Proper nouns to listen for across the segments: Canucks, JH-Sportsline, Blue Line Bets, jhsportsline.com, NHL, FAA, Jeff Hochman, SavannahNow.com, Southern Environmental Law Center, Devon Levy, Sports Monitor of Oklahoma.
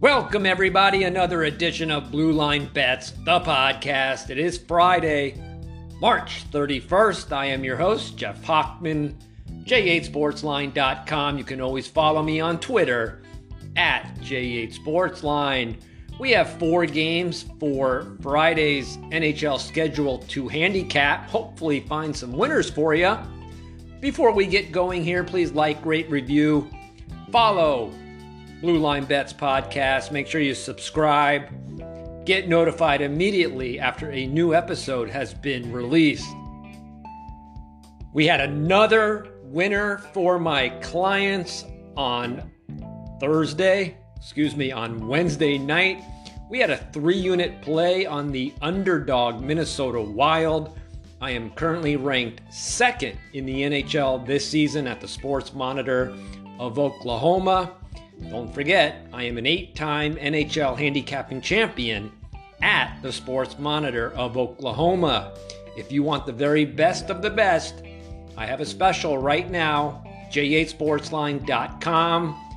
Welcome, everybody, another edition of Blue Line Bets, the podcast. It is Friday, March 31st. I am your host, Jeff Hochman, jhsportsline.com. You can always follow me on Twitter, at jhsportsline. We have four games for Friday's NHL schedule to handicap. Hopefully find some winners for you. Before we get going here, please like, rate, review, follow Blue Line Bets podcast. Make sure you subscribe. Get notified immediately after a new episode has been released. We had another winner for my clients on Wednesday night. We had a 3-unit play on the underdog Minnesota Wild. I am currently ranked second in the NHL this season at the Sports Monitor of Oklahoma. Don't forget, I am an 8-time NHL handicapping champion at the Sports Monitor of Oklahoma. If you want the very best of the best, I have a special right now, jhsportsline.com.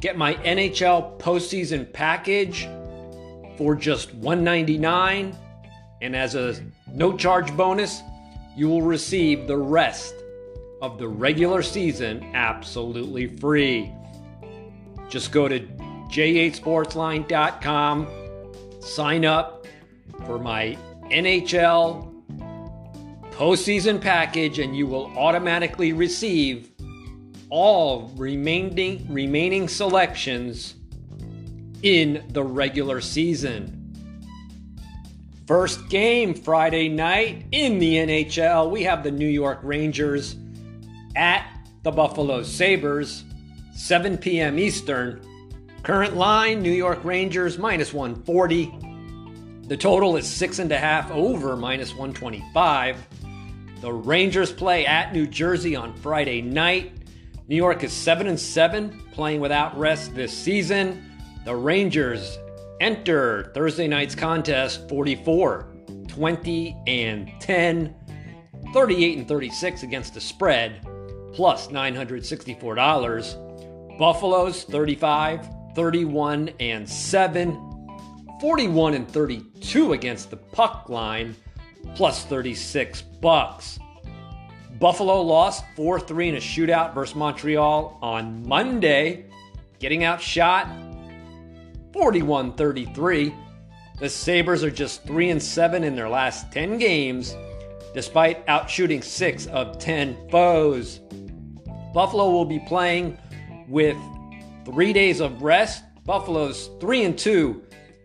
Get my NHL postseason package for just $199, and as a no-charge bonus, you will receive the rest of the regular season absolutely free. Just go to jhsportsline.com, sign up for my NHL postseason package, and you will automatically receive all remaining selections in the regular season. First game Friday night in the NHL, we have the New York Rangers at the Buffalo Sabres. 7 p.m. Eastern. Current line, New York Rangers minus 140. The total is 6.5 over minus 125. The Rangers play at New Jersey on Friday night. New York is 7-7, playing without rest this season. The Rangers enter Thursday night's contest 44, 20-10, 38-36 against the spread, plus $964. Buffalo's 35, 31-7, 41-32 against the puck line, plus $36. Buffalo lost 4-3 in a shootout versus Montreal on Monday, getting outshot 41-33. The Sabres are just 3-7 in their last 10 games, despite outshooting 6 of 10 foes. Buffalo will be playing with 3 days of rest. Buffalo's 3-2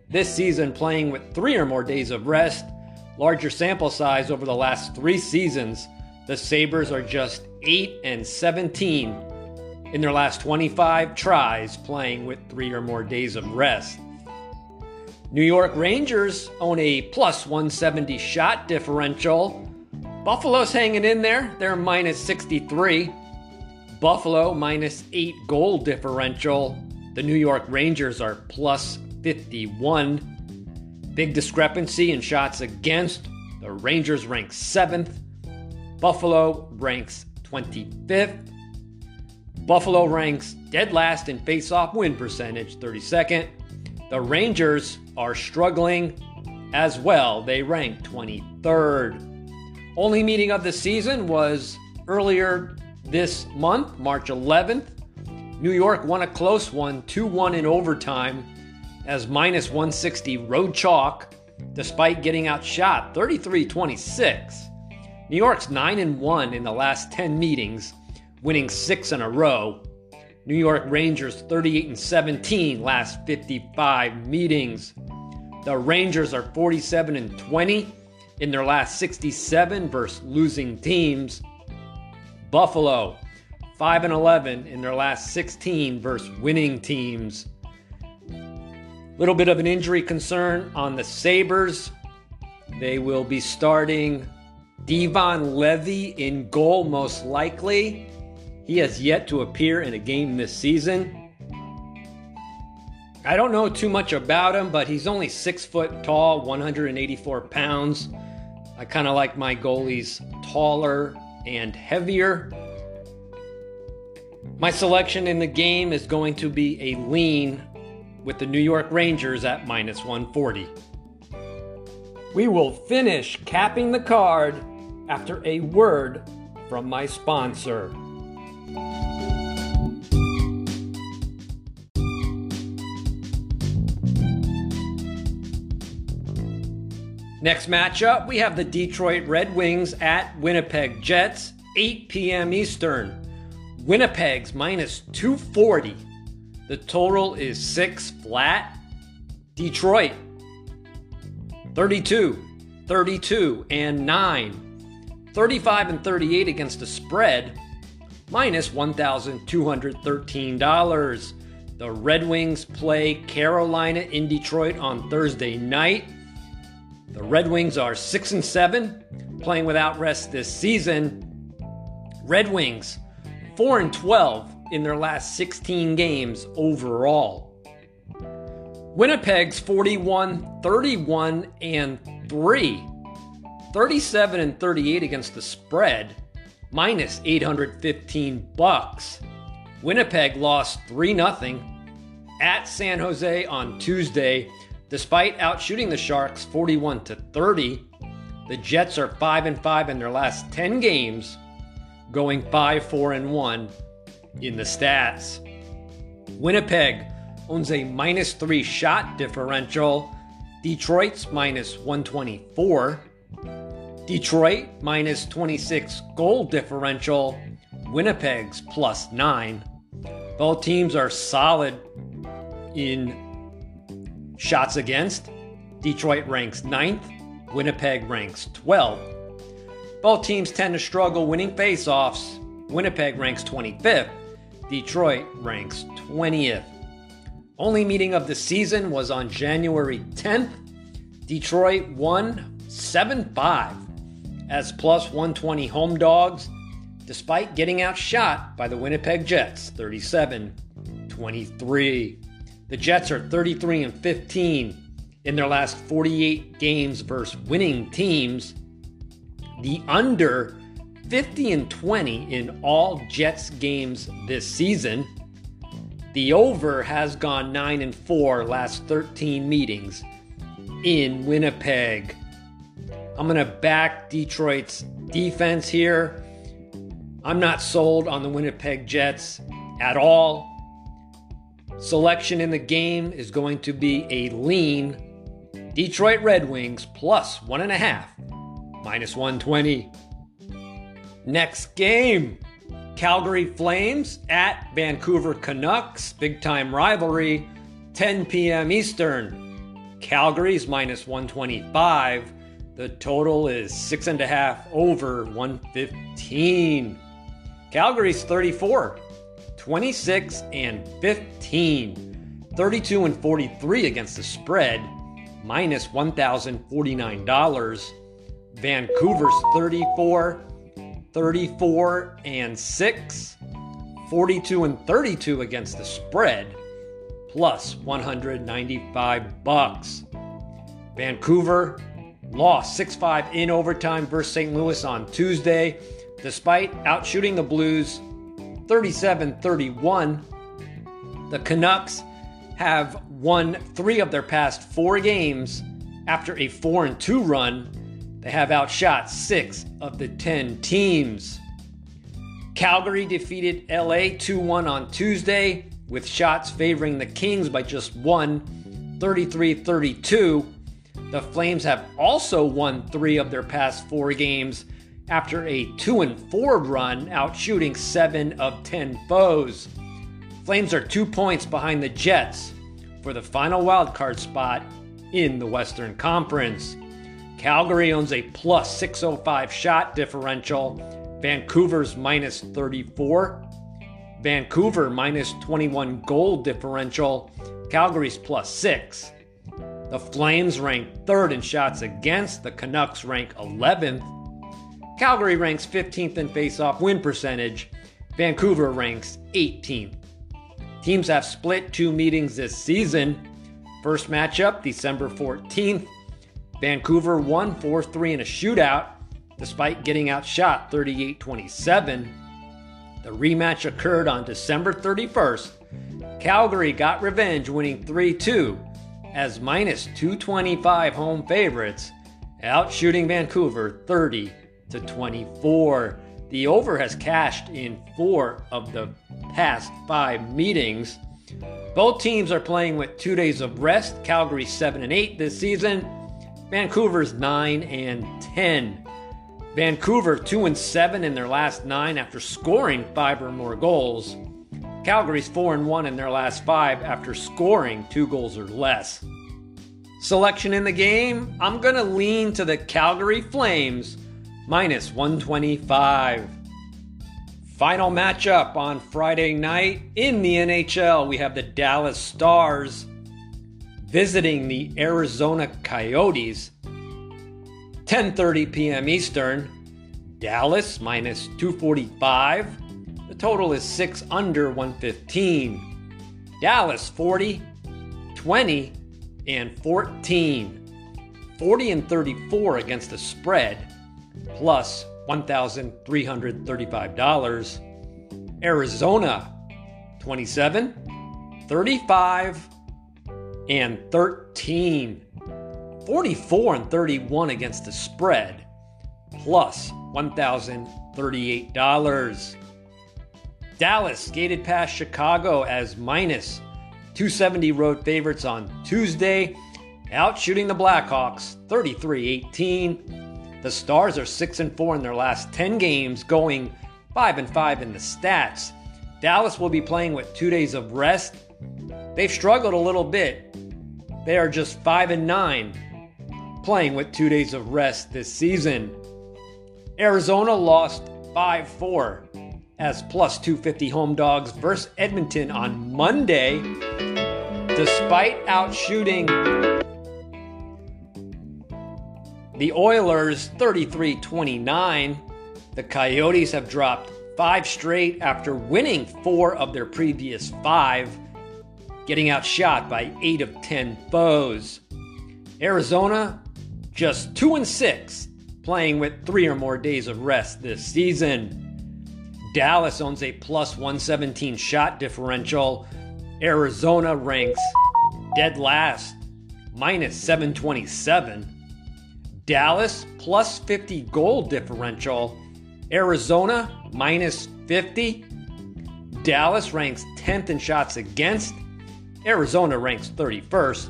this season, playing with 3 or more days of rest. Larger sample size over the last 3 seasons. The Sabres are just 8-17 in their last 25 tries, playing with 3 or more days of rest. New York Rangers own a plus 170 shot differential. Buffalo's hanging in there. They're minus 63. Buffalo minus 8 goal differential. The New York Rangers are plus 51. Big discrepancy in shots against. The Rangers rank 7th. Buffalo ranks 25th. Buffalo ranks dead last in face-off win percentage, 32nd. The Rangers are struggling as well. They rank 23rd. Only meeting of the season was earlier this month, March 11th, New York won a close one, 2-1 in overtime, as minus 160 rode chalk, despite getting outshot 33-26. New York's 9-1 in the last 10 meetings, winning 6 in a row. New York Rangers 38-17 last 55 meetings. The Rangers are 47-20 in their last 67 versus losing teams. Buffalo, 5-11 in their last 16 versus winning teams. Little bit of an injury concern on the Sabres. They will be starting Devon Levy in goal, most likely. He has yet to appear in a game this season. I don't know too much about him, but he's only 6 foot tall, 184 pounds. I kind of like my goalies taller and heavier. My selection in the game is going to be a lean with the New York Rangers at -140. We will finish capping the card after a word from my sponsor. Next matchup, we have the Detroit Red Wings at Winnipeg Jets, 8 p.m. Eastern. Winnipeg's -240. The total is 6 flat. Detroit, 32, 32, and 9. 35 and 38 against the spread, -$1,213. The Red Wings play Carolina in Detroit on Thursday night. The Red Wings are 6-7, playing without rest this season. Red Wings, 4-12 in their last 16 games overall. Winnipeg's 41, 31, and 3. 37 and 38 against the spread, -$815. Winnipeg lost 3-0 at San Jose on Tuesday. Despite outshooting the Sharks 41-30, the Jets are 5-5 in their last 10 games, going 5-4-1 in the stats. Winnipeg owns a -3 shot differential. Detroit's -124. Detroit -26 goal differential. Winnipeg's +9. Both teams are solid in shots against. Detroit ranks 9th. Winnipeg ranks 12th. Both teams tend to struggle winning faceoffs. Winnipeg ranks 25th. Detroit ranks 20th. Only meeting of the season was on January 10th. Detroit won 7-5 as +120 home dogs, despite getting outshot by the Winnipeg Jets 37-23. The Jets are 33-15 in their last 48 games versus winning teams. The under 50-20 in all Jets games this season. The over has gone 9-4 last 13 meetings in Winnipeg. I'm going to back Detroit's defense here. I'm not sold on the Winnipeg Jets at all. Selection in the game is going to be a lean Detroit Red Wings +1.5, -120. Next game, Calgary Flames at Vancouver Canucks, big time rivalry, 10 p.m. Eastern. Calgary's -125. The total is 6.5 over 115. Calgary's 34. 26 and 15, 32 and 43 against the spread, -$1,049. Vancouver's 34, 34 and 6, 42 and 32 against the spread, +$195. Vancouver lost 6-5 in overtime versus St. Louis on Tuesday, despite outshooting the Blues 37-31. The Canucks have won 3 of their past 4 games after a 4-2 run. They have outshot 6 of the 10 teams. Calgary defeated LA 2-1 on Tuesday, with shots favoring the Kings by just 1, 33-32. The Flames have also won 3 of their past 4 games after a 2-4 run, out shooting 7 of 10 foes. Flames are 2 points behind the Jets for the final wildcard spot in the Western Conference. Calgary owns a +605 shot differential. Vancouver's -34. Vancouver -21 goal differential. Calgary's +6. The Flames rank 3rd in shots against. The Canucks rank 11th. Calgary ranks 15th in face-off win percentage. Vancouver ranks 18th. Teams have split 2 meetings this season. First matchup, December 14th. Vancouver won 4-3 in a shootout, despite getting outshot 38-27. The rematch occurred on December 31st Calgary got revenge, winning 3-2 as minus 225 home favorites, outshooting Vancouver 30-24. The over has cashed in 4 of the past 5 meetings. Both teams are playing with 2 days of rest. Calgary 7-8 this season. Vancouver's 9-10. Vancouver 2-7 in their last 9 after scoring 5 or more goals. Calgary's 4-1 in their last 5 after scoring 2 goals or less. Selection in the game, I'm going to lean to the Calgary Flames, minus 125. Final matchup on Friday night in the NHL. We have the Dallas Stars visiting the Arizona Coyotes, 10:30 p.m. Eastern. Dallas minus 245. The total is 6 under 115. Dallas 40, 20, and 14. 40 and 34 against the spread, plus $1,335. Arizona 27, 35, and 13. 44 and 31 against the spread, plus $1,038. Dallas skated past Chicago as minus 270 road favorites on Tuesday, outshooting the Blackhawks 33-18. The Stars are 6-4 in their last 10 games, going 5-5 in the stats. Dallas will be playing with 2 days of rest. They've struggled a little bit. They are just 5-9. Playing with 2 days of rest this season. Arizona lost 5-4 as plus 250 home dogs versus Edmonton on Monday, despite outshooting the Oilers 33-29. The Coyotes have dropped 5 straight after winning 4 of their previous 5, getting outshot by 8 of 10 foes. Arizona just 2-6, playing with 3 or more days of rest this season. Dallas owns a plus 117 shot differential. Arizona ranks dead last, minus 727. Dallas plus 50 goal differential. Arizona minus 50. Dallas ranks 10th in shots against. Arizona ranks 31st.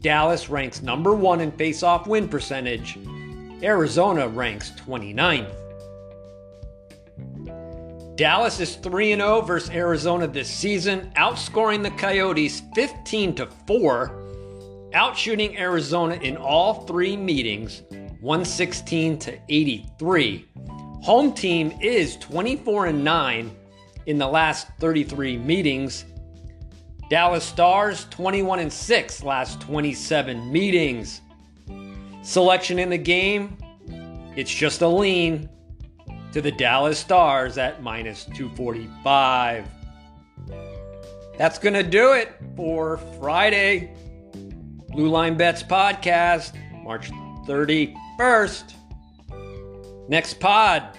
Dallas ranks number 1 in face-off win percentage. Arizona ranks 29th. Dallas is 3-0 versus Arizona this season, outscoring the Coyotes 15-4, outshooting Arizona in all 3 meetings, 116-83. Home team is 24-9 in the last 33 meetings. Dallas Stars 21-6 last 27 meetings. Selection in the game, it's just a lean to the Dallas Stars at minus 245. That's going to do it for Friday. Blue Line Bets podcast, March 31st. Next pod,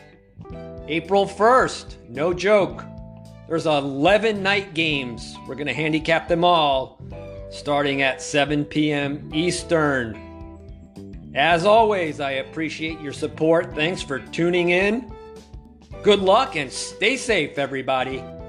April 1st. No joke. There's 11 night games. We're going to handicap them all, starting at 7 p.m. Eastern. As always, I appreciate your support. Thanks for tuning in. Good luck and stay safe, everybody.